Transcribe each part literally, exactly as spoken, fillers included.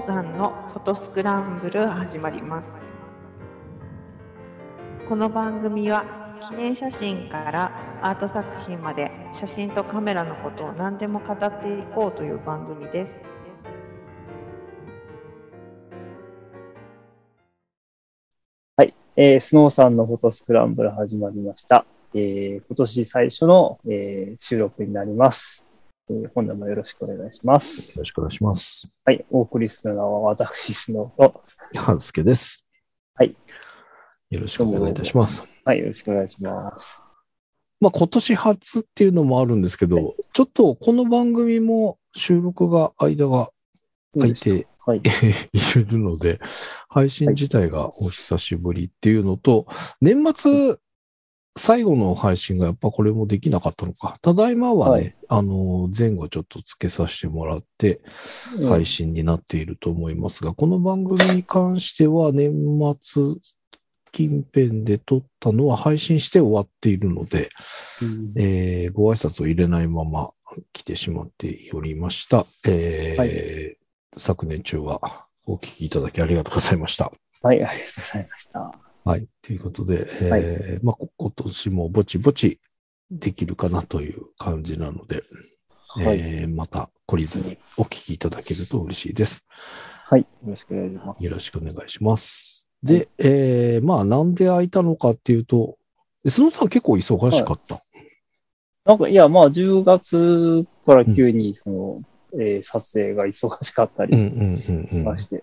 鉱山のフォトスクランブル始まります。この番組は記念写真からアート作品まで写真とカメラのことを何でも語っていこうという番組です。はい、えー、スノーさんのフォトスクランブル始まりました。えー、今年最初の、えー、収録になります。えー、本年もよろしくお願いします。よろしくお願いします。はい、お送りするのは私、スノーと半助です。はい。よろしくお願いいたします。はい、よろしくお願いします。まあ、今年初っていうのもあるんですけど、はい、ちょっとこの番組も収録が間が空いて、はい、いるので、配信自体がお久しぶりっていうのと、はい、年末最後の配信がやっぱこれもできなかったのか。ただいまはね、はい、あの、前後ちょっと付けさせてもらって、配信になっていると思いますが、うん、この番組に関しては年末近辺で撮ったのは配信して終わっているので、うんえー、ご挨拶を入れないまま来てしまっておりました。えーはい昨年中はお聞きいただきありがとうございました。はい、ありがとうございました。はい、ということで、えーはい、まあ、今年もぼちぼちできるかなという感じなので、はいえー、また懲りずにお聞きいただけると嬉しいです。はい、よろしくお願いします。よろしくお願いします。で、はい、えー、まあ、なんで空いたのかっていうと、スノーさん結構忙しかった。はい、なんか、いや、まあ、じゅうがつから急に、その、うんえー、撮影が忙しかったりまして、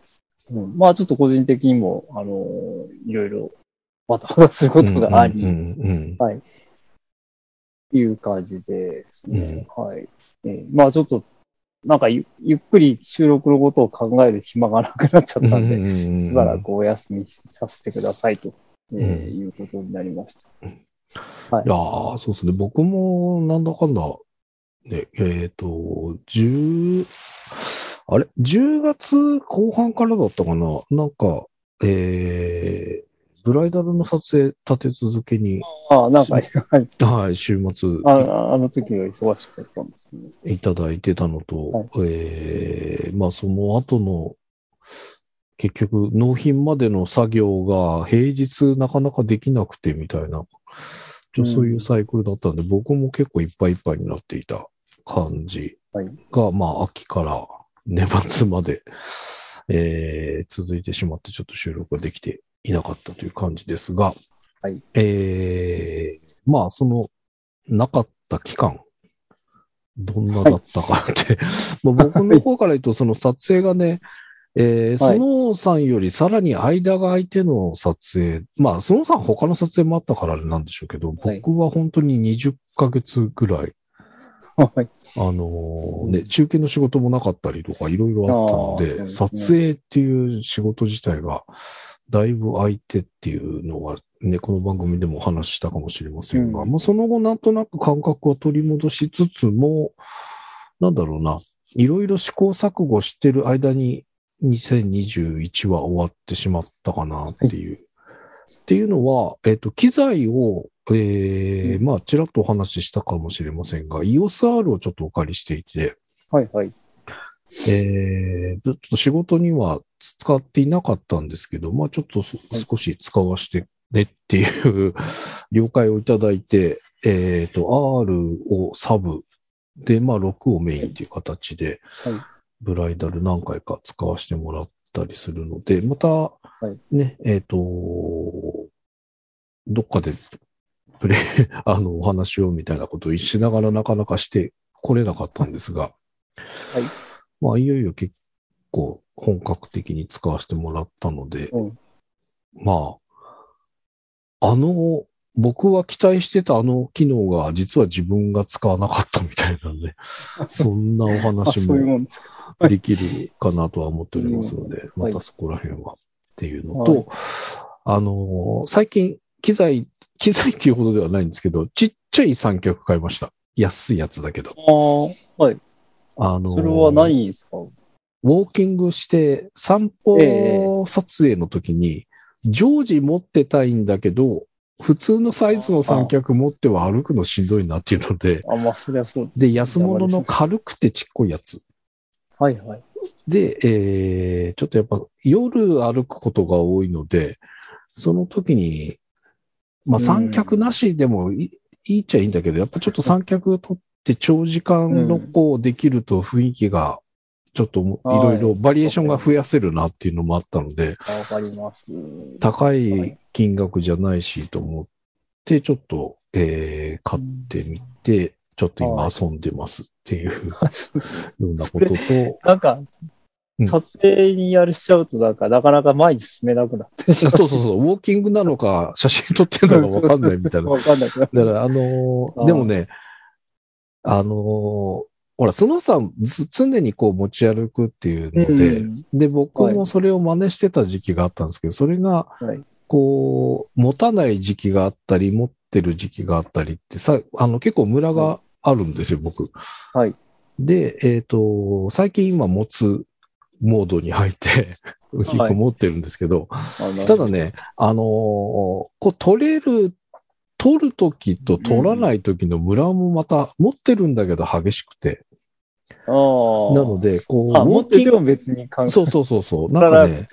まあちょっと個人的にも、あのー、いろいろバタバタすることがあり、はい。っていう感じですね。うん、はい、えー。まあちょっと、なんか ゆ, ゆっくり収録のことを考える暇がなくなっちゃったんで、うんうんうん、しばらくお休みさせてくださいと、えーうん、いうことになりました。はい、いやー、そうですね。僕もなんだかんだ、ね、えっ、ー、と、10、あれ ?じゅうがつこう半からだったかななんか、えー、ブライダルの撮影立て続けに。ああ、なんか、はい。はい、週末。あ, あの時は忙しかったんですね。いただいてたのと、はい、えー、まあその後の、結局納品までの作業が平日なかなかできなくてみたいな、ちょそういうサイクルだったんで、うん、僕も結構いっぱいいっぱいになっていた。感じが、はい、まあ、秋から年末まで、えー、続いてしまって、ちょっと収録ができていなかったという感じですが、はい、えー、まあ、その、なかった期間、どんなだったかって、はい、まあ僕の方から言うと、その撮影がね、えー、スノーさんよりさらに間が空いての撮影、はい、まあ、スノーさん他の撮影もあったからあれなんでしょうけど、僕は本当ににじゅっかげつぐらい、はい、あのー、ね、中継の仕事もなかったりとかいろいろあったので、ね、撮影っていう仕事自体がだいぶ空いてっていうのはね、この番組でもお話ししたかもしれませんが、うん、まあ、その後なんとなく感覚は取り戻しつつも、なんだろうな、いろいろ試行錯誤してる間ににせんにじゅういちは終わってしまったかなっていう。はい、っていうのは、えっと、機材を、えー、まあ、ちらっとお話ししたかもしれませんが、イーオーエス R をちょっとお借りしていて、はいはい。えー、ちょっと仕事には使っていなかったんですけど、まあ、ちょっと少し使わせてねっていう、はい、了解をいただいて、えっと、R をサブで、まあ、ろくをメインという形で、はいはい、ブライダル何回か使わせてもらったりするので、また、ね、はい、えっと、どっかで、プレイ、あの、お話をみたいなことをしながらなかなかしてこれなかったんですが、はい。まあ、いよいよ結構本格的に使わせてもらったので、うん、まあ、あの、僕は期待してたあの機能が実は自分が使わなかったみたいなので、そんなお話もできるかなとは思っておりますので、またそこら辺はっていうのと、はい、あの、最近機材、機材っていうほどではないんですけど、ちっちゃい三脚買いました。安いやつだけど。ああ、はい。あのー、それは何ですか？ウォーキングして散歩撮影の時に、えー、常時持ってたいんだけど、普通のサイズの三脚持っては歩くのしんどいなっていうので、あ、まあそりゃそうです。で、安物の軽くてちっこいやつ。はいはい。で、えー、ちょっとやっぱ夜歩くことが多いので、その時に、まあ三脚なしでもいいっちゃいいんだけど、やっぱちょっと三脚取って長時間のこうできると雰囲気が、ちょっといろいろバリエーションが増やせるなっていうのもあったので、わかります。高い金額じゃないしと思って、ちょっと、えー、買ってみて、ちょっと今遊んでますっていうようなことと。なんか、撮影にあれしちゃうとなんか、うん、なかなか前に進めなくなってしまう。そうそうそう。ウォーキングなのか、写真撮ってるのかわかんないみたいな。わかんない。だから、あのーあ、でもね、あのー、ほら、スノーさん常にこう持ち歩くっていうので、うん、で、僕もそれを真似してた時期があったんですけど、それが、こう、持たない時期があったり、持ってる時期があったりってさ、あの、結構ムラがあるんですよ、僕。はい。で、えっと、最近今持つ、モードに入って、結構持ってるんですけど、はい、ただね、あのー、こう取れる、取るときと取らないときのムラもまた持ってるんだけど激しくて。うん、なので、こう、持ってても別に関係ない。そうそうそうそう。なんかね、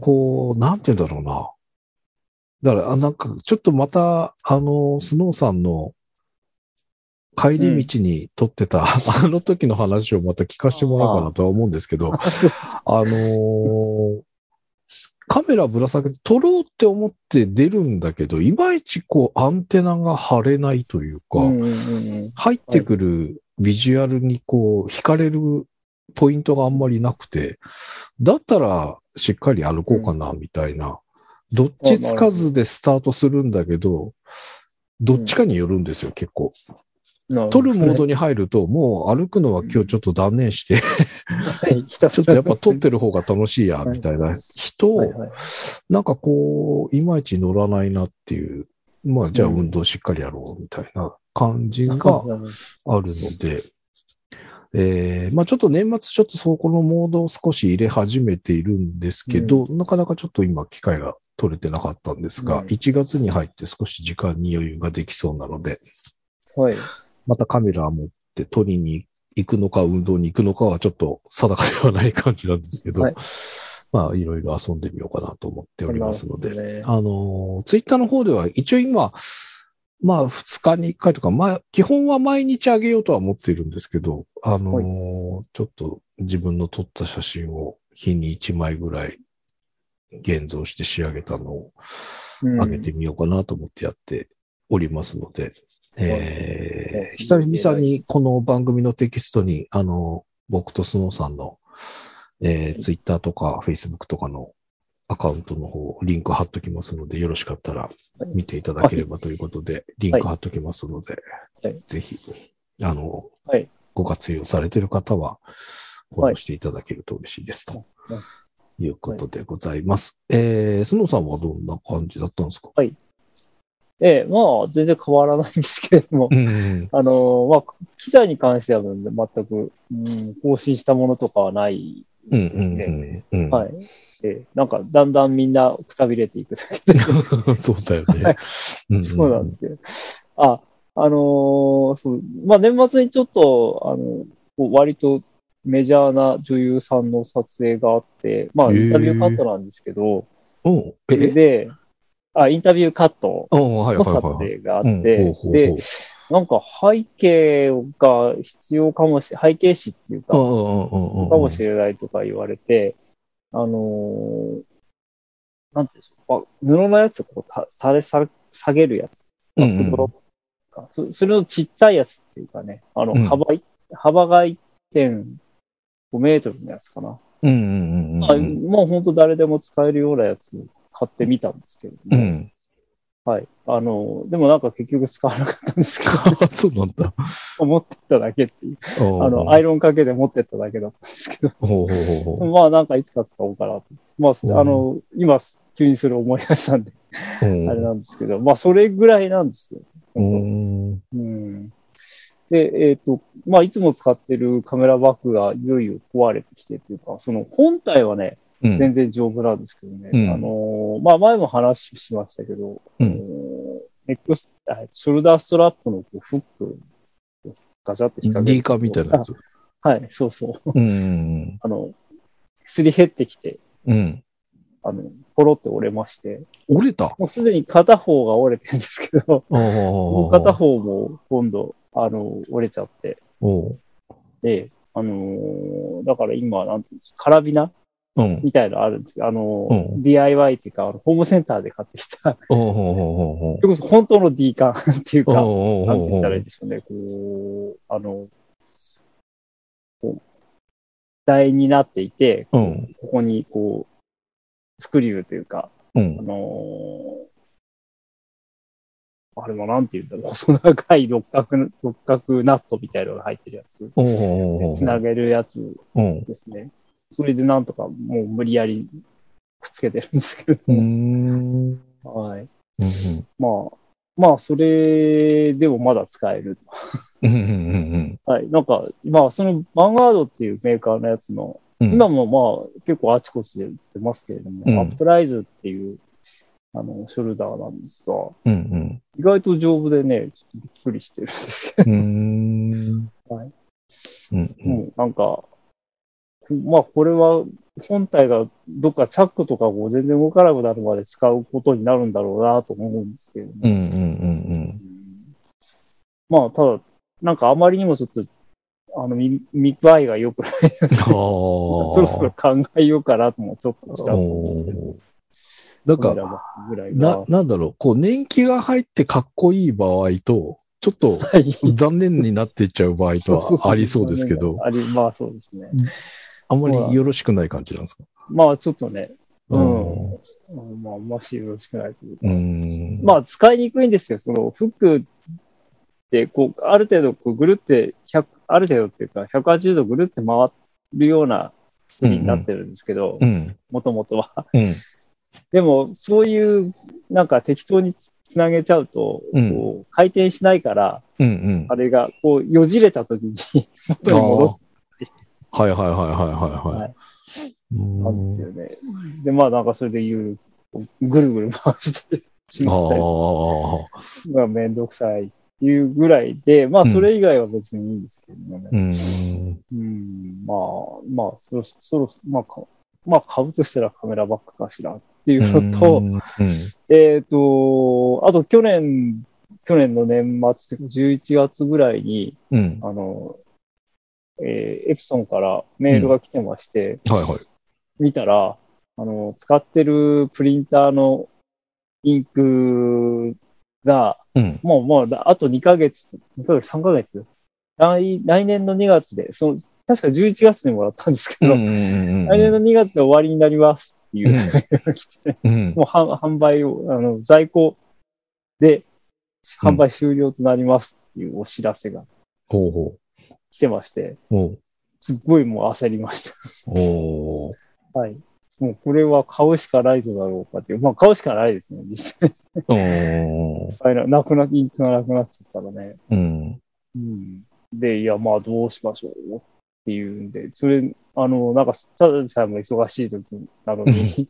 こう、なんて言うんだろうな。だから、なんか、ちょっとまた、あのー、スノーさんの、帰り道に撮ってた、うん、あの時の話をまた聞かせてもらおうかなとは思うんですけど、あ, あのー、カメラぶら下げて撮ろうって思って出るんだけど、いまいちこうアンテナが張れないというか、うんうんうん、入ってくるビジュアルにこう惹かれるポイントがあんまりなくて、だったらしっかり歩こうかなみたいな、うん、どっちつかずでスタートするんだけど、どっちかによるんですよ、うん、結構。撮るモードに入ると、もう歩くのは今日ちょっと断念して、ちょっとやっぱ撮ってる方が楽しいや、みたいな人を、なんかこう、いまいち乗らないなっていう、まあじゃあ運動しっかりやろう、みたいな感じがあるので、えー、まあちょっと年末ちょっとそこのモードを少し入れ始めているんですけど、なかなかちょっと今機会が取れてなかったんですが、いちがつに入って少し時間に余裕ができそうなので、はい。またカメラ持って取りに行くのか運動に行くのかはちょっと定かではない感じなんですけど、はい、まあいろいろ遊んでみようかなと思っておりますので、ね、あの、ツイッターの方では一応今、まあふつかにいっかいとか、まあ基本は毎日あげようとは思っているんですけど、あの、はい、ちょっと自分の撮った写真を日にいちまいぐらい現像して仕上げたのをあげてみようかなと思ってやっておりますので、うんえー、久々にこの番組のテキストに、あの、僕とスノーさんの、えー、ツイッターとかフェイスブックとかのアカウントの方、リンク貼っときますので、よろしかったら見ていただければということで、リンク貼っときますので、ぜひ、あの、ご活用されている方は、フォローしていただけると嬉しいですということでございます。えー、スノーさんはどんな感じだったんですか？はい。ええ、まあ、全然変わらないんですけれども、うん、あの、まあ、機材に関しては全く、うん、更新したものとかはないですね。うんうんうん、はい。ええ、なんか、だんだんみんなくたびれていくだけで。そうだよね、はいうんうん。そうなんですよ。あ、あのー、そう、まあ、年末にちょっと、あの、こう割とメジャーな女優さんの撮影があって、まあ、インタビューカットなんですけど、おえで、あ、インタビューカットの撮影があって、で、なんか背景が必要かもしれない、背景詞っていうか、かもしれないとか言われて、あのー、なんていうんでしょう、布のやつをこうたされさ下げるやつ、うんうんそ。それのちっちゃいやつっていうかね、あの幅、うん、幅が いってんごメートルのやつかな。うんうんうんうんまあ、もう本当誰でも使えるようなやつ。買ってみたんですけれども、うん、はい、あのでもなんか結局使わなかったんですけど、そうなんだ。持ってっただけっていう、あのアイロンかけで持ってっただけだったんですけど、おまあなんかいつか使おうかなと、まああの今急にそれ思い出したんで、あれなんですけど、まあそれぐらいなんですよ。うんうん、で、えっとまあいつも使ってるカメラバッグがいよいよ壊れてきてというか、その本体はね。うん、全然丈夫なんですけどね。うん、あのー、まあ、前も話しましたけど、うん、ネックス、ショルダーストラップのこうフック、ガチャって引っ掛ける。D カーみたいなやつ。はい、そうそう。うん、あの、すり減ってきて、うん、あの、ポロって折れまして。折れた？もうすでに片方が折れてるんですけど、もう片方も今度、あの、折れちゃって。おで、あのー、だから今、なんていうんですか、カラビナ、うん、みたいなのあるんですけど、あのー、うん、ディーアイワイ っていうか、ホームセンターで買ってきた、それこそ本当の D 缶っていうか、なんて言ったらいいんでしょうね、こう、あの、こう、台になっていて、うん、ここにこう、スクリューというか、うん、あのー、あれはなんて言うんだろう、細長い六角、六角ナットみたいなのが入ってるやつ、つなげるやつですね。うん、それでなんとかもう無理やりくっつけてるんですけどうーん、はい、うんうん、まあまあそれでもまだ使えるうんうん、うん、はい、なんかまあそのヴァンガードっていうメーカーのやつの、うん、今もまあ結構あちこちで売ってますけれども、うん、アップライズっていうあのショルダーなんですが、うんうん、意外と丈夫でね、ちょっとびっくりしてるんですけどうーん、はい、うんうん、もうなんかまあこれは本体がどっかチャックとかも全然動かなくなるまで使うことになるんだろうなと思うんですけど、ね、うんうんうんうん、まあただなんかあまりにもちょっとあの見栄えが良くないのでそろそろ考えようかなともちょっとしたんですけど、なんかぐらいな、なんだろう、こう年季が入ってかっこいい場合とちょっと残念になっていっちゃう場合とはありそうですけどありまあそうですね。あんまりよろしくない感じなんですか？まあちょっとね、うん、うん、まああんましよろしくないというか、うん、まあ使いにくいんですよ。そのフックってこうある程度こうぐるってひゃくある程度っていうかひゃくはちじゅうどぐるって回るような作りになってるんですけど、もともとは、うん、でもそういうなんか適当につなげちゃうと、うん、こう回転しないから、うんうん、あれがこうよじれた時に元に戻す。はいはいはいはいはい、はい、なんですよね。でまあなんかそれでいうぐるぐる回してしまったりがめんどくさいっていうぐらいで、まあそれ以外は別にいいんですけどもね。うん、うん、まあまあそろそろまあかまあ買うとしたらカメラバッグかしらっていうのと、うんうん、えっとあと去年去年の年末っていうかじゅういちがつぐらいに、うん、あの。えー、エプソンからメールが来てまして、うん、はいはい、見たら、あの、使ってるプリンターのインクが、うん、もう、もう、あとにかげつ、さんかげつ、来、来年のにがつで、その、確かじゅういちがつにもらったんですけど、来年のにがつで終わりになりますっていうメールが来て、うん、もう販売を、あの、在庫で販売終了となりますっていうお知らせが。ほうほう。来てまして、すっごいもう焦りました。おはい。もうこれは買うしかないのだろうかっていう。まあ買うしかないですね、実際おはい、な, なくな、インクがなくなっちゃったらね。うんうん、で、いや、まあどうしましょうっていうんで、それ、あの、なんか、ただでさえも忙しい時なのに、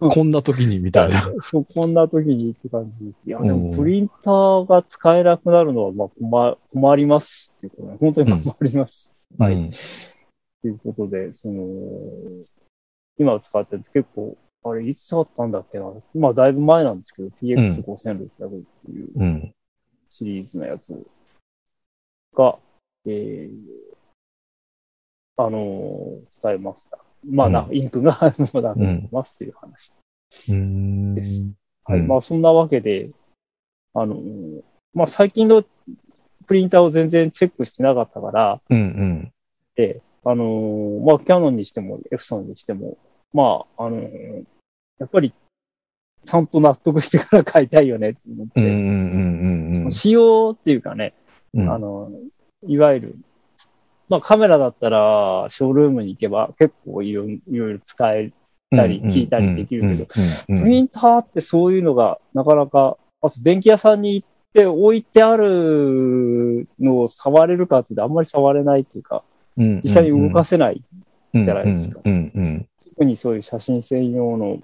こんな時にみたいな。そう、こんな時にって感じ。いや、でもプリンターが使えなくなるのは、まあ困、困りますっていうことね。本当に困ります。うん、はい。と、うん、いうことで、その、今使ってるんです。結構、あれ、いつ使ったんだっけな。まあ、だいぶ前なんですけど、ピーエックスごせんろっぴゃく っていうシリーズのやつが、うん、えー、あの、使えました。まあな、うん、インクがなくなってますっていう話です。うん、はい。まあそんなわけで、あの、まあ最近のプリンターを全然チェックしてなかったから、うんうん、で、あの、まあキヤノンにしてもエプソンにしても、まあ、あの、やっぱりちゃんと納得してから買いたいよねって思って、仕様っていうかね、うん、あの、いわゆる、まあカメラだったら、ショールームに行けば結構いろいろ使えたり、聞いたりできるけど、プリンターってそういうのがなかなか、あと電気屋さんに行って置いてあるのを触れるかってあんまり触れないっていうか、実際に動かせないじゃないですか。特にそういう写真専用の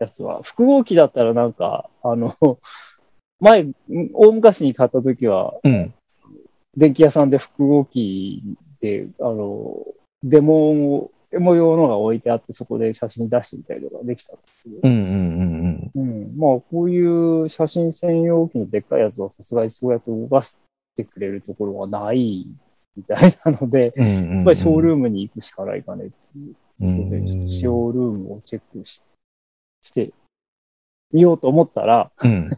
やつは、複合機だったらなんか、あの、前、大昔に買った時は、うん、電気屋さんで複合機て、あの、デモ音を、デモ用のが置いてあって、そこで写真出してみたりとかできたんですけど。うんうんうんうん。うん。まあ、こういう写真専用機のでっかいやつはさすがにそうやって動かしてくれるところはないみたいなので、うんうんうん、やっぱりショールームに行くしかないかねっていうことで、うんうん、ちょっとショールームをチェックし、してみようと思ったら、うん、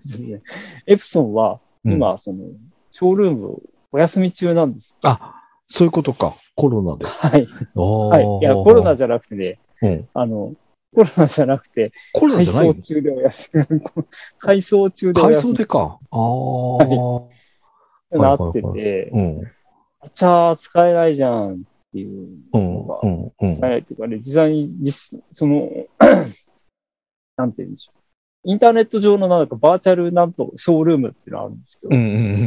エプソンは今、その、ショールームをお休み中なんです。あ、そういうことか。コロナで。はい。はい。いや、コロナじゃなくてね、うん、あの、コロナじゃなくて、コロナじゃない。改装中でお休み。改装中でお休み。改装でか。ああ。はい。なってて、はいはいはい、うん、あちゃー、使えないじゃんっていうのが、うんうんうん、使えないっていうかね、実際に、実、その、なんて言うんでしょう。インターネット上のなんかバーチャルなんとショールームっていうのがあるんですけど、うんうんうんう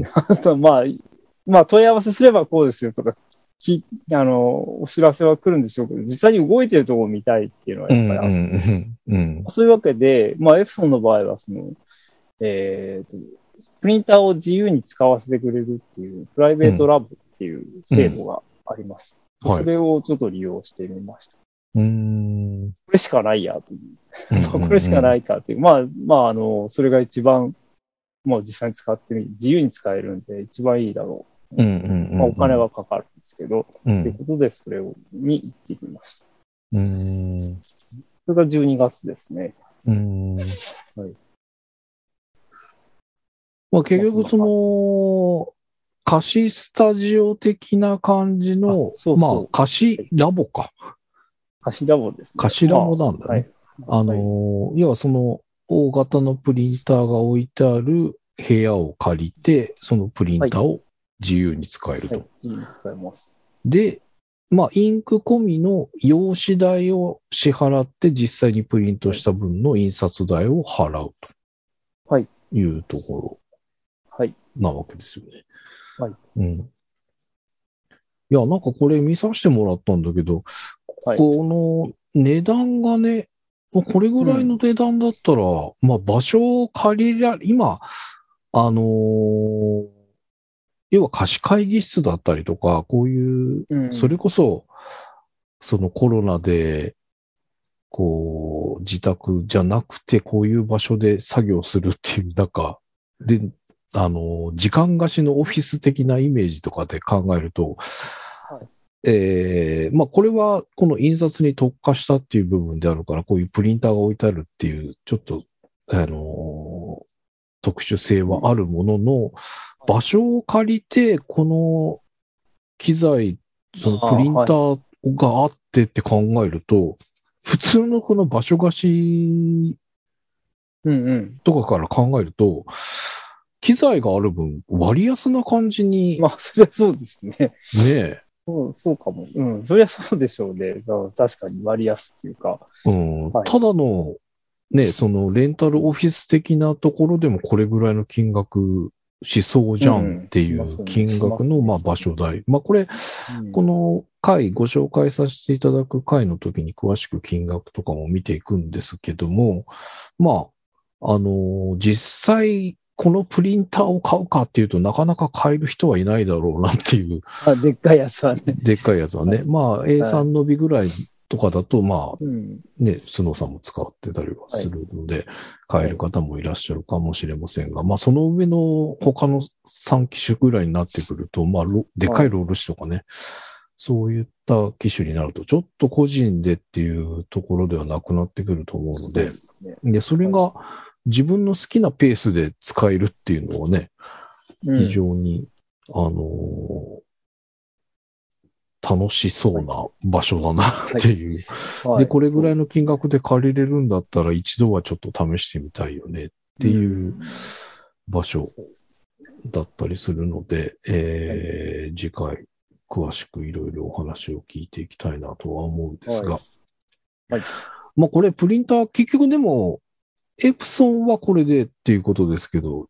ん、あとまあ、まあ問い合わせすればこうですよとか、きあの、お知らせは来るんでしょうけど、実際に動いてるところを見たいっていうのはやっぱりある、うんうんうん、そういうわけで、まあエプソンの場合はその、えーと、プリンターを自由に使わせてくれるっていうプライベートラボっていう制度があります。うんうん、それをちょっと利用してみました。うーん、これしかないやという。これしかないかという。まあ、まあ、あの、それが一番、もう実際に使ってみ、自由に使えるんで一番いいだろう。うんうんうんうん、まあ、お金はかかるんですけど、と、うん、いうことで、それを、に行ってきました。うん。それがじゅうにがつですね。うん。はい。まあ、結局、その、貸しスタジオ的な感じの、あ、そうそう、まあ、貸しラボか。貸しラボですね。貸しラボなんだね。はい、あの、はい、要はその大型のプリンターが置いてある部屋を借りて、そのプリンターを自由に使えると。はいはい、自由に使えます。で、まあ、インク込みの用紙代を支払って、実際にプリントした分の印刷代を払うというところなわけですよね。はい。はい、うん。いや、なんかこれ見させてもらったんだけど、はい、この値段がね、これぐらいの値段だったら、うん、まあ場所を借りら、今、あのー、要は貸し会議室だったりとか、こういう、うん、それこそ、そのコロナで、こう、自宅じゃなくて、こういう場所で作業するっていう、なんか、で、あのー、時間貸しのオフィス的なイメージとかで考えると、えー、まあこれはこの印刷に特化したっていう部分であるから、こういうプリンターが置いてあるっていう、ちょっと、あのー、特殊性はあるものの、場所を借りて、この機材、そのプリンターがあってって考えると、はい、普通のこの場所貸しとかから考えると、うんうん、機材がある分割安な感じに。まあそりゃそうですね。ねえ。そう、そうかも。うん。そりゃそうでしょうね。確かに割安っていうか。うん。はい、ただの、ね、その、レンタルオフィス的なところでもこれぐらいの金額しそうじゃんっていう金額の、うん、まあ、場所代。まあ、これ、うん、この回、ご紹介させていただく回の時に詳しく金額とかも見ていくんですけども、まあ、あの、実際、このプリンターを買うかっていうと、なかなか買える人はいないだろうなっていう。あ、でっかいやつはね。でっかいやつはね。はい、まあ、エースリー のびぐらいとかだと、まあ、ね、はい、スノーさんも使ってたりはするので、はい、買える方もいらっしゃるかもしれませんが、はい、まあ、その上の他のさん機種ぐらいになってくると、まあ、でっかいロール紙とかね、はい、そういった機種になると、ちょっと個人でっていうところではなくなってくると思うので、そうですね。で、それが、はい、自分の好きなペースで使えるっていうのはね、非常に、うん、あのー、楽しそうな場所だなっていう、はいはい。で、これぐらいの金額で借りれるんだったら一度はちょっと試してみたいよねっていう場所だったりするので、うん、えー、次回詳しくいろいろお話を聞いていきたいなとは思うんですが、はいはい、まあこれプリンター結局でもエプソンはこれでっていうことですけど、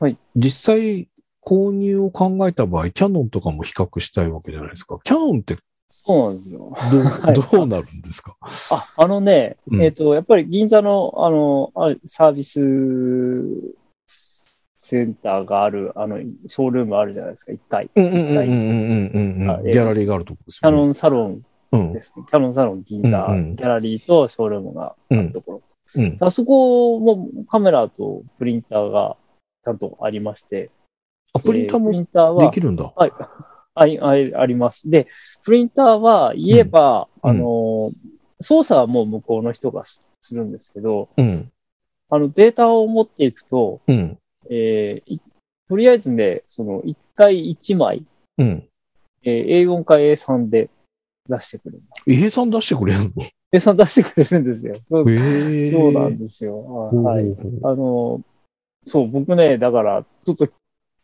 はい、実際購入を考えた場合、キヤノンとかも比較したいわけじゃないですか。キヤノンってそうなんですよ。どう、はい、どうなるんですか。あ、あのね、うん、えっとやっぱり銀座のあのサービスセンターがある、あの、ショールームあるじゃないですか、いっかい。うんうんうんうんうん。ギャラリーがあるとこですよね。キャノンサロンですね。うん、キャノンサロン銀座、うんうん、ギャラリーとショールームがあるところ。うんうん、あそこもカメラとプリンターがちゃんとありまして。あ、プリンターも、えー、プリンターはできるんだ。はい。あ, あ, あります。で、プリンターは言えば、うん、あの、操作はもう向こうの人がするんですけど、うん、あの、データを持っていくと、うんえー、とりあえずね、その、いっかいいちまい、うんえー、エーよん か エーさん で出してくれます。エーさん 出してくれるの ?エーさん 出してくれるんですよ。そう、えー、そうなんですよ。はい。あの、そう、僕ね、だから、ちょっと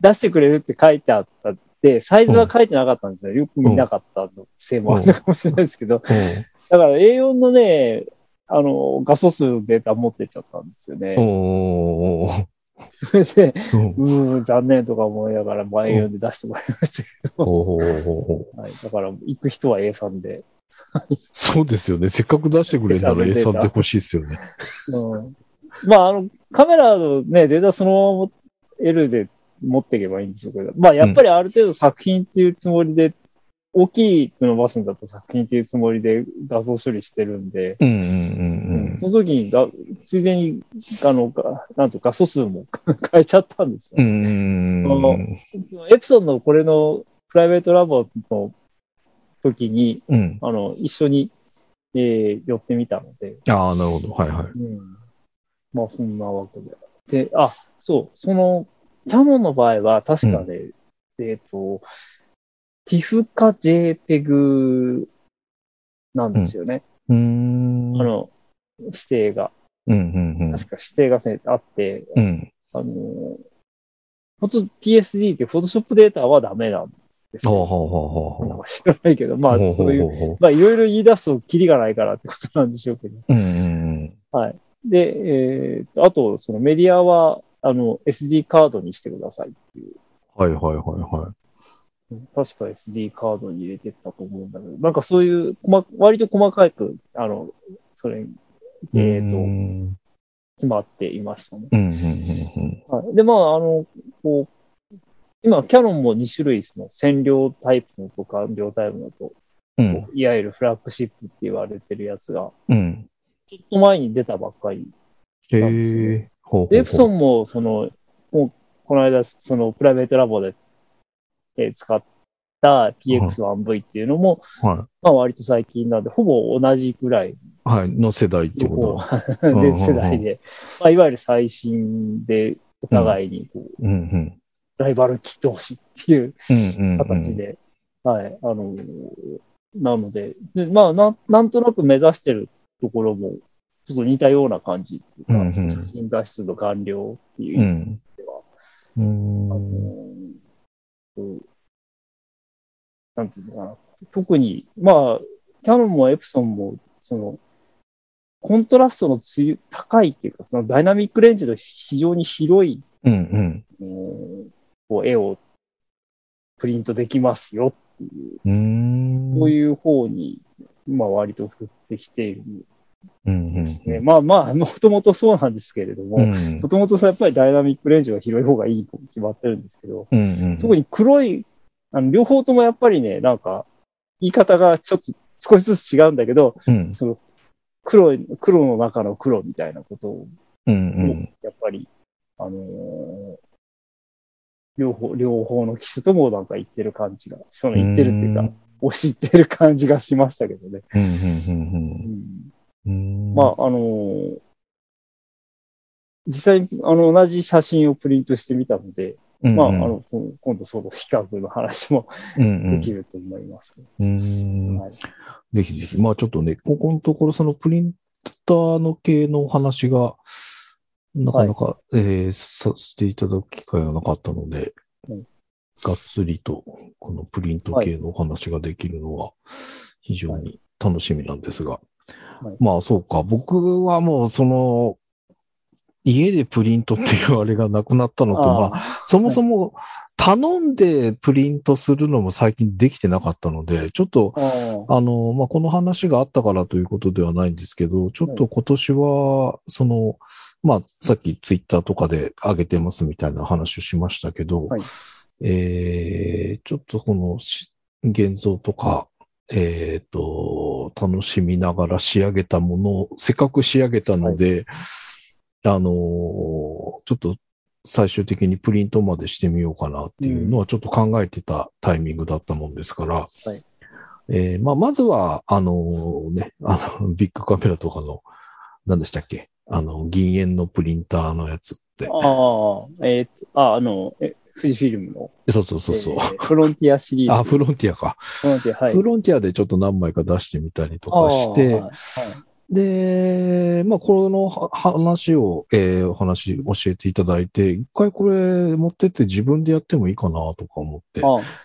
出してくれるって書いてあった。で、サイズは書いてなかったんですよ。うん、よく見なかったのせいもあるのかもしれないですけど。うんうん、だから エーよん のね、あの、画素数のデータ持ってっちゃったんですよね。おー。それで、うん、うー、残念とか思いながら、まあ、エーよん で出してもらいましたけど。おー。はい。だから、行く人は エーさん で。そうですよね。せっかく出してくれるなら エーさん で欲しいですよね。うん。まあ、あの、カメラのね、データそのまま L で、持っていけばいいんですよ、これ。まあ、やっぱりある程度作品っていうつもりで、うん、大きく伸ばすんだと作品っていうつもりで画像処理してるんで、うんうんうんうん、その時にが、ついでに、あの、なんと画素数も変えちゃったんですよ、ねうんうんうん。エプソンのこれのプライベートラボの時に、うん、あの、一緒に、えー、寄ってみたので。ああ、なるほど。はいはい。うん、まあ、そんなわけで。で、あ、そう、その、キャノンの場合は、確かね、うん、えっ、ー、と、ティフ か ジェイペグ なんですよね。うん、あの、指定が。うんうんうん、確か指定が、ね、あって、うん、あの、ほんと ピーエスディー って Photoshop データはダメなんですよ。ほうほうほうほう。なんか知らないけど、まあそういう、ほうほうほうまあいろいろ言い出すとキリがないからってことなんでしょうけど。うんうんうん、はい。で、えっ、ー、と、あと、そのメディアは、あの、エスディー カードにしてくださいっていう。はいはいはいはい。確か エスディー カードに入れてったと思うんだけど、なんかそういう、ま、割と細かく、あの、それ、えーと、決まっていましたね。うんうんうんはい、で、まあ、あの、こう、今、キャノンもに種類、その、線量タイプのとか、量タイプのと、うん、いわゆるフラッグシップって言われてるやつが、うん、ちょっと前に出たばっかりなんですよね。へーエプソンも、その、もうこの間、その、プライベートラボで使った ピーエックスワンブイ っていうのも、はい、まあ割と最近なんで、ほぼ同じくらい。はい、の世代ってことで、うん、世代で、まあ、いわゆる最新で、お互いにこう、うんうんうん、ライバル起動しっていう形で、うんうんうん、はい、あの、なので、でまあな、なんとなく目指してるところも、ちょっと似たような感じっていうか、写真画質の完了っていう意味では、うんあの、なんていうのかな、特に、まあ、キャノンもエプソンも、その、コントラストの強高いっていうか、そのダイナミックレンジの非常に広い、うんうんうん、こう絵をプリントできますよっていう、うんそういう方に、まあ割と振ってきている。うんうんですね、まあまあ、もともとそうなんですけれども、もともとやっぱりダイナミックレンジが広い方がいいと決まってるんですけど、うんうん、特に黒いあの、両方ともやっぱりね、なんか、言い方がちょっと少しずつ違うんだけど、うん、その黒い、黒の中の黒みたいなことを、うんうん、やっぱり、あのー、両方、両方の機種ともなんか言ってる感じが、その言ってるっていうか、うん、推してる感じがしましたけどね。うんうんうんうんうんまあ、あのー、実際にあの同じ写真をプリントしてみたので、うんうん、まあ、あの、今度その比較の話もできると思います、ねうんうんはい。ぜひぜひ。まあちょっとね、ここのところそのプリンターの系のお話が、なかなか、はいえー、させていただく機会がなかったので、うん、がっつりとこのプリント系のお話ができるのは非常に楽しみなんですが。はいはいはい、まあそうか。僕はもうその、家でプリントっていうあれがなくなったのと、まあ、そもそも頼んでプリントするのも最近できてなかったので、ちょっと、あの、まあこの話があったからということではないんですけど、ちょっと今年は、その、まあ、さっきツイッターとかで上げてますみたいな話をしましたけど、はい、えー、ちょっとこの現像とか、えっと、楽しみながら仕上げたものを、せっかく仕上げたので、はい、あのー、ちょっと最終的にプリントまでしてみようかなっていうのはちょっと考えてたタイミングだったもんですから、はい、えー、まあ、まずは、あのー、ね、あの、ビッグカメラとかの、何でしたっけ、あの、銀塩のプリンターのやつって。ああ、えー、あ、あの、え富士フィルムの。そうそうそうそう、えー。フロンティアシリーズ。あ、フロンティアか。フロンティア、はい。フロンティアでちょっと何枚か出してみたりとかして、はいはい、で、まあ、この話を、えー、お話教えていただいて、一回これ持ってって自分でやってもいいかなとか思って、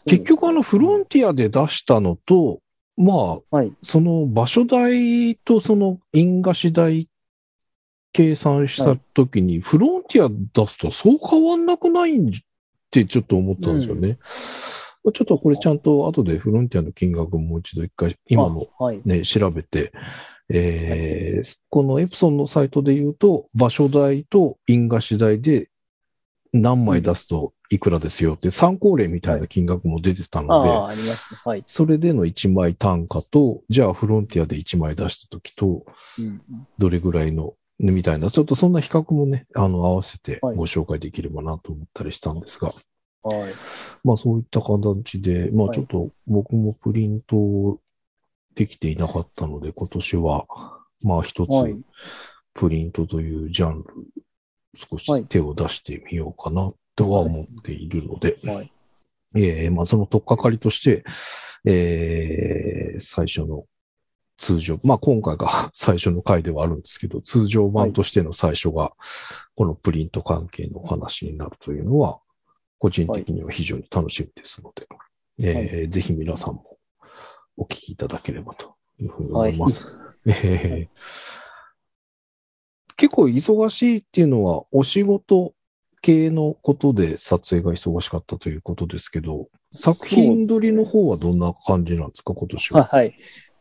結局あの、フロンティアで出したのと、まあ、はい、その場所代とその印菓子代計算したときに、はい、フロンティア出すとそう変わんなくないんじゃってちょっと思ったんですよね、うん。ちょっとこれちゃんと後でフロンティアの金額をもう一度一回今のね、はい、調べて、えーはい、このエプソンのサイトで言うと場所代と印菓子代で何枚出すといくらですよって参考例みたいな金額も出てたので、はい、あ、ありますね、はい、それでのいちまい単価と、じゃあフロンティアでいちまい出した時とどれぐらいのみたいな、ちょっとそんな比較もね、あの、合わせてご紹介できればなと思ったりしたんですが、はい、まあそういった形で、まあちょっと僕もプリントできていなかったので、今年はまあ一つプリントというジャンル、少し手を出してみようかなとは思っているので、はいはいはい、えー、まあその取っかかりとして、えー、最初の通常、まあ今回が最初の回ではあるんですけど、通常版としての最初が、このプリント関係の話になるというのは、個人的には非常に楽しみですので、はい、えー、ぜひ皆さんもお聞きいただければというふうに思います。はい、えー、結構忙しいっていうのは、お仕事系のことで撮影が忙しかったということですけど、作品撮りの方はどんな感じなんですか、今年は。はい。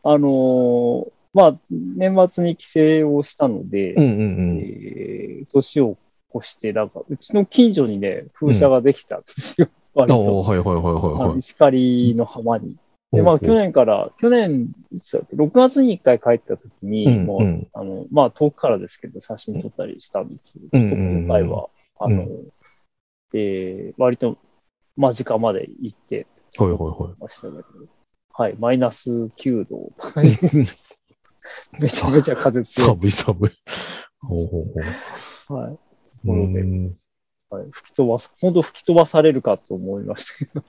あのー、まあ、年末に帰省をしたので、うんうんうん、えー、年を越して、なんか、うちの近所にね、風車ができたんですよ。うん、割と。はいはいはいはい、はい。石狩の浜に。で、まあ、去年から、去年、いつだっけ、ろくがつにいっかい帰った時に、うんうん、もう、あの、まあ、遠くからですけど、写真撮ったりしたんですけど、うんうんうん、今回は、あの、うん、えー、割と間近まで行って、はいはいはい。ましたけど。はい、マイナスきゅうど。めちゃめちゃ風強い。寒い寒い。ほうほうほう。はい。うん、はい、吹き飛ばす、本当吹き飛ばされるかと思いましたけど。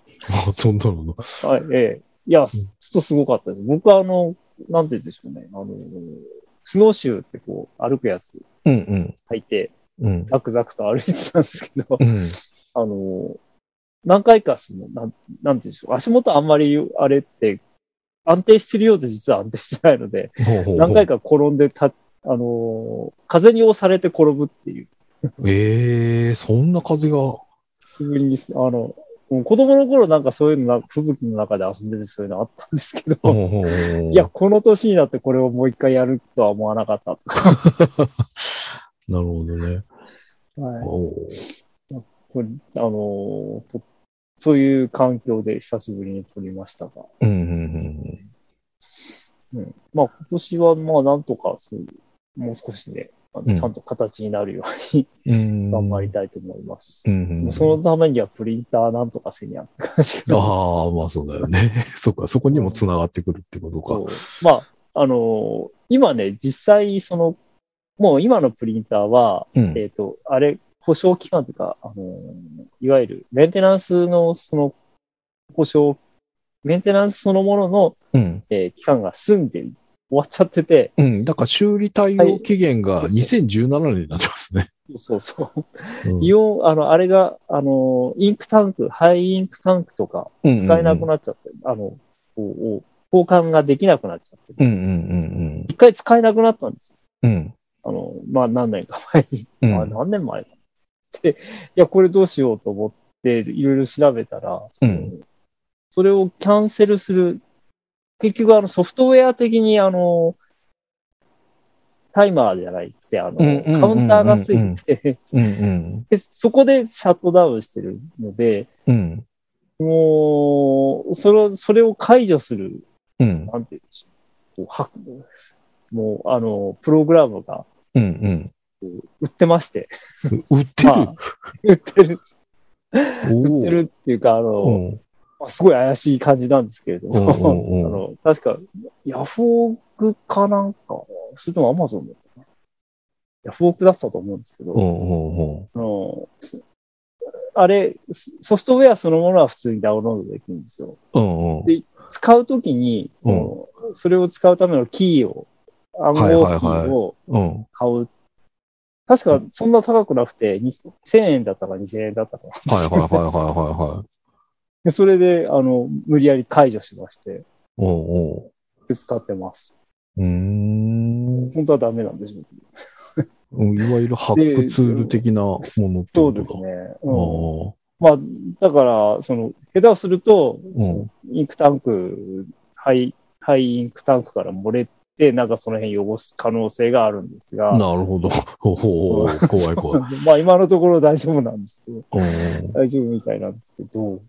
あ、そんなの。はい、ええ。いや、ちょっとすごかったです。僕はあの、なんて言うんでしょうね。あの、スノーシューってこう、歩くやつ、うんうん、履いて、うん、ザクザクと歩いてたんですけど、うん、あの、何回かその、なん、なんていうんでしょう。足元あんまりあれって、安定してるようで実は安定してないので、ほうほうほう、何回か転んでた、あのー、風に押されて転ぶっていう。ええー、そんな風が。すぐに、あの、子供の頃なんかそういうのな、吹雪の中で遊んでてそういうのあったんですけど、ほうほうほう、いや、この年になってこれをもう一回やるとは思わなかったとか。なるほどね。はい。これ、あのー、そういう環境で久しぶりに撮りましたが。うんうんうんうん、まあ今年はまあなんとかそうもう少しね、あのちゃんと形になるように、うん、頑張りたいと思います。うんうんうん、そのためにはプリンターなんとかせにゃって感じが。ああ、まあそうだよね。そうか、そこにもつながってくるってことか。まあ、あのー、今ね、実際その、もう今のプリンターは、うん、えっと、あれ、保証期間というか、あのー、いわゆるメンテナンスのその保証、メンテナンスそのものの、うん、えー、期間が済んで終わっちゃってて。うん、だから修理対応期限がにせんじゅうななねんになってますね。はい、そうそうそう。うん、イオン、あの、あれが、あの、インクタンク、ハイインクタンクとか使えなくなっちゃって、うんうんうん、あのこう、交換ができなくなっちゃって。うんうんうんうん。一回使えなくなったんですよ。うん。あの、まあ、何年か前に。うん、あ、何年前か。で、いや、これどうしようと思って、いろいろ調べたら、その、うん、それをキャンセルする、結局あのソフトウェア的にあの、タイマーじゃないって、あの、カウンターがついて、そこでシャットダウンしてるので、うん、もう、それ、それを解除する、うん、なんていうんでしょう、こう、もう、あの、プログラムが、うんうん、売ってまして。売ってる、まあ、売ってる。売ってるっていうか、あの、まあ、すごい怪しい感じなんですけれども、あの確か、ヤフオクかなんか、それともアマゾンだったかな。ヤフオクだったと思うんですけど、あの、あれ、ソフトウェアそのものは普通にダウンロードできるんですよ。で、使うときにその、それを使うためのキーを、暗号キーを買う。確かそんな高くなくて、せんえんだったかにせんえんだったか。はいはいはいはいはい、はい。それで、あの、無理やり解除しまして、おうおう使ってます。うーん。本当はダメなんでしょう。いわゆるハックツール的なものってことか。そうですね。うん、まあ、だから、その、下手をすると、インクタンク、肺、肺インクタンクから漏れて、なんかその辺汚す可能性があるんですが。なるほど。ほほほ怖い怖い。まあ、今のところ大丈夫なんですけど、大丈夫みたいなんですけど、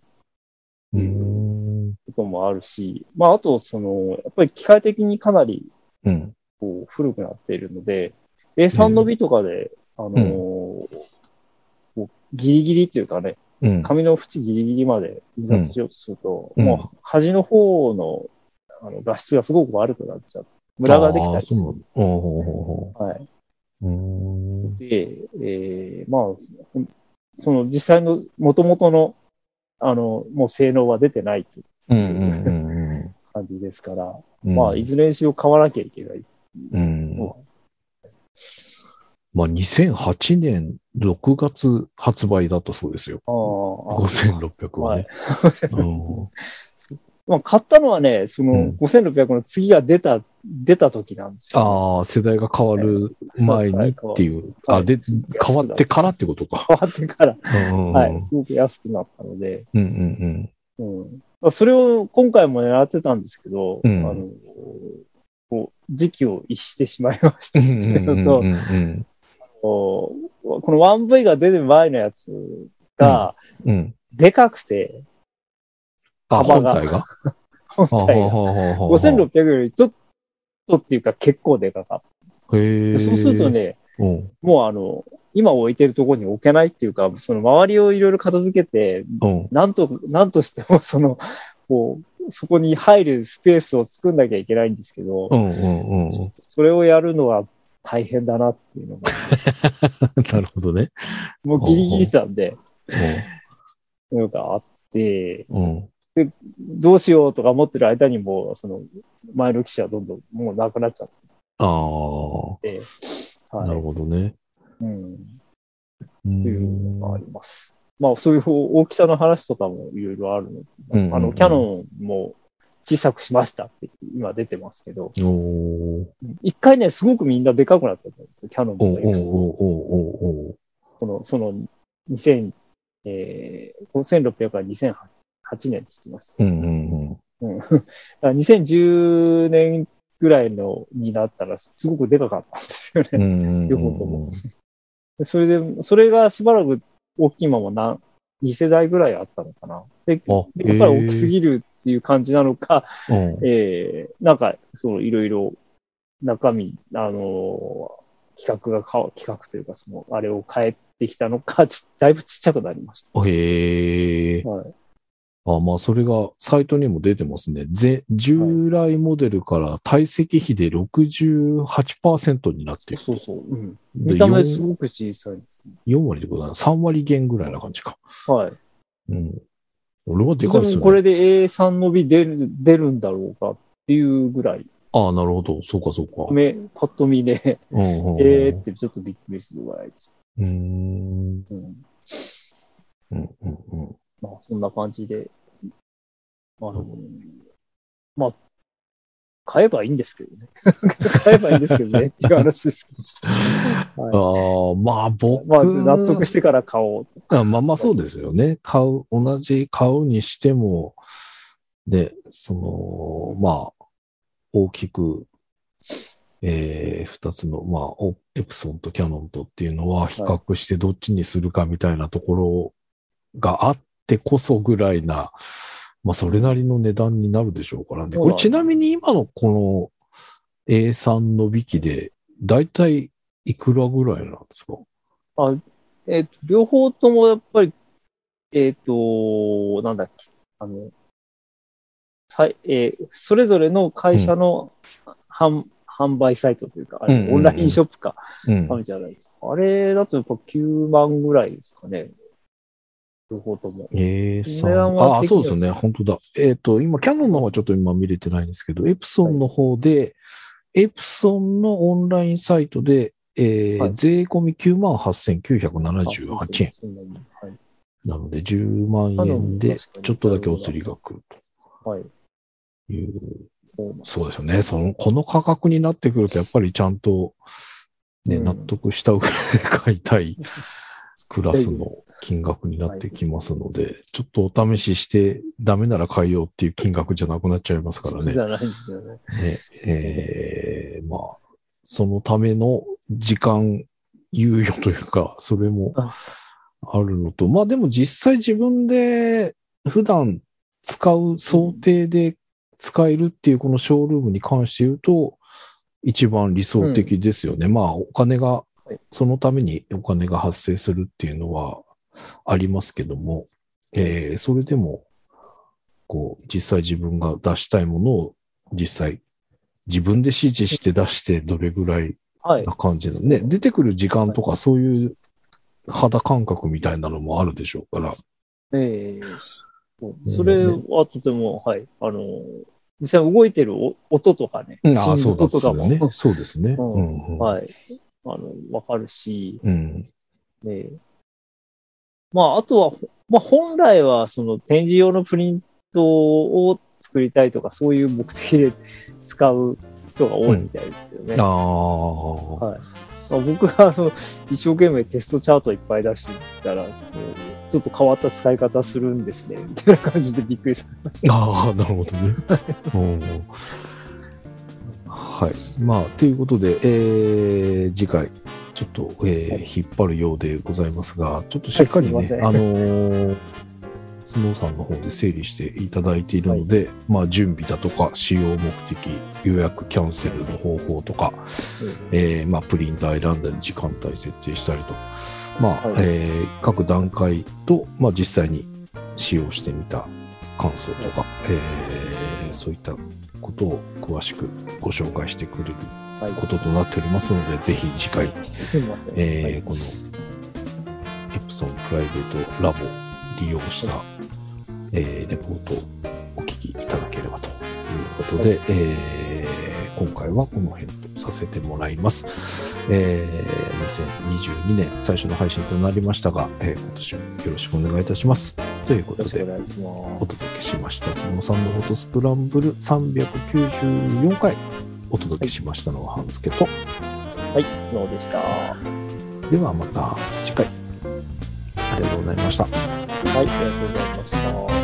うん、こともあるし、まあ、あと、その、やっぱり機械的にかなり、こう、古くなっているので、うん、エースリー のびとかで、うん、あのー、こうギリギリっていうかね、うん、紙の縁ギリギリまで印刷しようとすると、うん、もう端の方の、あの画質がすごく悪くなっちゃう。ムラができたりする。はい。うんで、えー、まあ、その実際の元々のあの、もう性能は出てないという感じですから、まあ、いずれにしろ買わなきゃいけない。うんうん、まあ、にせんはちねんろくがつ発売だったそうですよ。ごせんろっぴゃくはね。まあ、買ったのはね、そのごせんろっぴゃくの次が出た、うん、出た時なんですよ、ね。ああ、世代が変わる前にっていう。あ、で、変わってからってことか。変わってから。はい。すごく安くなったので。うんうんうん。うん、それを今回もやってたんですけど、うん、あの、こう、時期を逸してしまいましたっていうのと、この ワンブイ が出る前のやつが、うんうん、でかくて、幅が。本体が本体が。ごせんろっぴゃくよりちょっと、ちょっとっていうか結構でかかった。へえ。そうするとね、うん、もうあの、今置いてるところに置けないっていうか、その周りをいろいろ片付けて、うん、なんと、なんとしてもその、こう、そこに入るスペースを作んなきゃいけないんですけど、うんうんうん、それをやるのは大変だなっていうのが。なるほどね。もうギリギリなんで、うん、のがあって、うんでどうしようとか思ってる間にも、その、前の機種はどんどんもうなくなっちゃって。ああ、えーはい。なるほどね。うん。っていうのがあります。まあ、そういう大きさの話とかもいろいろあるので、うんうんうん、あの、キャノンも小さくしましたって今出てますけど、お一回ね、すごくみんなでかくなっちゃったんですよ、キャノンも。この、その、にせん、えー、ごせんろっぴゃくからにせんはっぴゃく。はちねんって言ってました。うんうんうん。うん、にせんじゅうねんぐらいのになったらすごくでかかったんですよね。うんうんうん、両方とも。それで、それがしばらく大きいままなに世代ぐらいあったのかな。で、でやっぱり大きすぎるっていう感じなのか、えーえー、なんか、そう、いろいろ中身、あのー、企画がか、企画というか、その、あれを変えてきたのか、だいぶちっちゃくなりました。へえ。はいあまあ、それがサイトにも出てますね。ぜ従来モデルから体積比で ろくじゅうはちパーセント になっている。そうそう。うん、見た目すごく小さいです、ね。よん割ってことだな。さん割減ぐらいな感じか。はい。うん。俺はでかいですよね。でもこれで エースリー のび出る、出るんだろうかっていうぐらい。ああ、なるほど。そうかそうか。目、パッと見で、ね、えーってちょっとびっくりするぐらいです。うーん。うん。うんうんうん。まあ、そんな感じで。あの、まあ、買えばいいんですけどね。買えばいいんですけどね。っていう話ですけど。はい、ああ、まあ僕は。まあ、納得してから買おう。あまあまあ、そうですよね。買う、同じ買うにしても、ね、その、まあ、大きくえー、ふたつの、まあ、エプソンとキヤノンとっていうのは比較してどっちにするかみたいなところがあってこそぐらいな、まあ、それなりの値段になるでしょうからね。これちなみに今のこの エースリー の引きで、だいたいいくらぐらいなんですか？あ、えっと、両方ともやっぱり、えっと、なんだっけ、あの、えー、それぞれの会社の、うん、販売サイトというか、あれ、うんうんうん、オンラインショップか、うん、あるじゃないですか。あれだとやっぱきゅうまんぐらいですかね。両方とも。えー、ああ、そうですね。本当だ。えっ、ー、と、今、キヤノンの方はちょっと今見れてないんですけど、エプソンの方で、はい、エプソンのオンラインサイトで、えーはい、税込み きゅうまんはっせんきゅうひゃくななじゅうはちえん。はい、なので、じゅうまんえんで、ちょっとだけお釣りが来ると。はい。いうそうですよね。その、この価格になってくると、やっぱりちゃんと、ね、うん、納得した上で買いたいクラスの金額になってきますので、はい、ちょっとお試しして、ダメなら買いようっていう金額じゃなくなっちゃいますからね。そうじゃないですよね。ね、えー、まあ、そのための時間猶予というか、それもあるのと、まあでも実際自分で普段使う想定で使えるっていうこのショールームに関して言うと一番理想的ですよね、うん、まあお金がそのためにお金が発生するっていうのはありますけども、えー、それでもこう実際自分が出したいものを実際自分で指示して出してどれぐらいな感じのね、はい、出てくる時間とかそういう肌感覚みたいなのもあるでしょうから。ええー、それはとても、はい、あの、実際動いてる音とかね、うん、ああ、そうですね。そうですね。うんうん、はい。あの、わかるし、うん、ね、まあ、あとは、まあ、本来はその展示用のプリントを作りたいとか、そういう目的で使う人が多いみたいですけどね。うん、あはいまあ、僕があの一生懸命テストチャートいっぱい出していったら、ね、ちょっと変わった使い方するんですねみたいな感じでびっくりしました。ああ、なるほどね。はい。まあ、ということで、えー、次回、ちょっと、えー、引っ張るようでございますが、ちょっとしっかりね、はい、あのースノーさんの方で整理していただいているので、はい、まあ準備だとか使用目的、予約キャンセルの方法とか、うんえー、まあプリンター選んだり時間帯設定したりと、まあ、はいえー、各段階と、まあ実際に使用してみた感想とか、はいえー、そういったことを詳しくご紹介してくれることとなっておりますので、はい、ぜひ次回、えーはい、このエプソンプライベートラボ利用した、はいえー、レポートをお聞きいただければということで、はいえー、今回はこの辺とさせてもらいます、えー、にせんにじゅうにねん最初の配信となりましたが、えー、今年もよろしくお願いいたしますということで お, お届けしましたスノさんのフォトスクランブルさんびゃくきゅうじゅうよんかいお届けしましたのはハンスケとはいスノーでした。ではまた次回ありがとうございました。はい、ありがとうございました。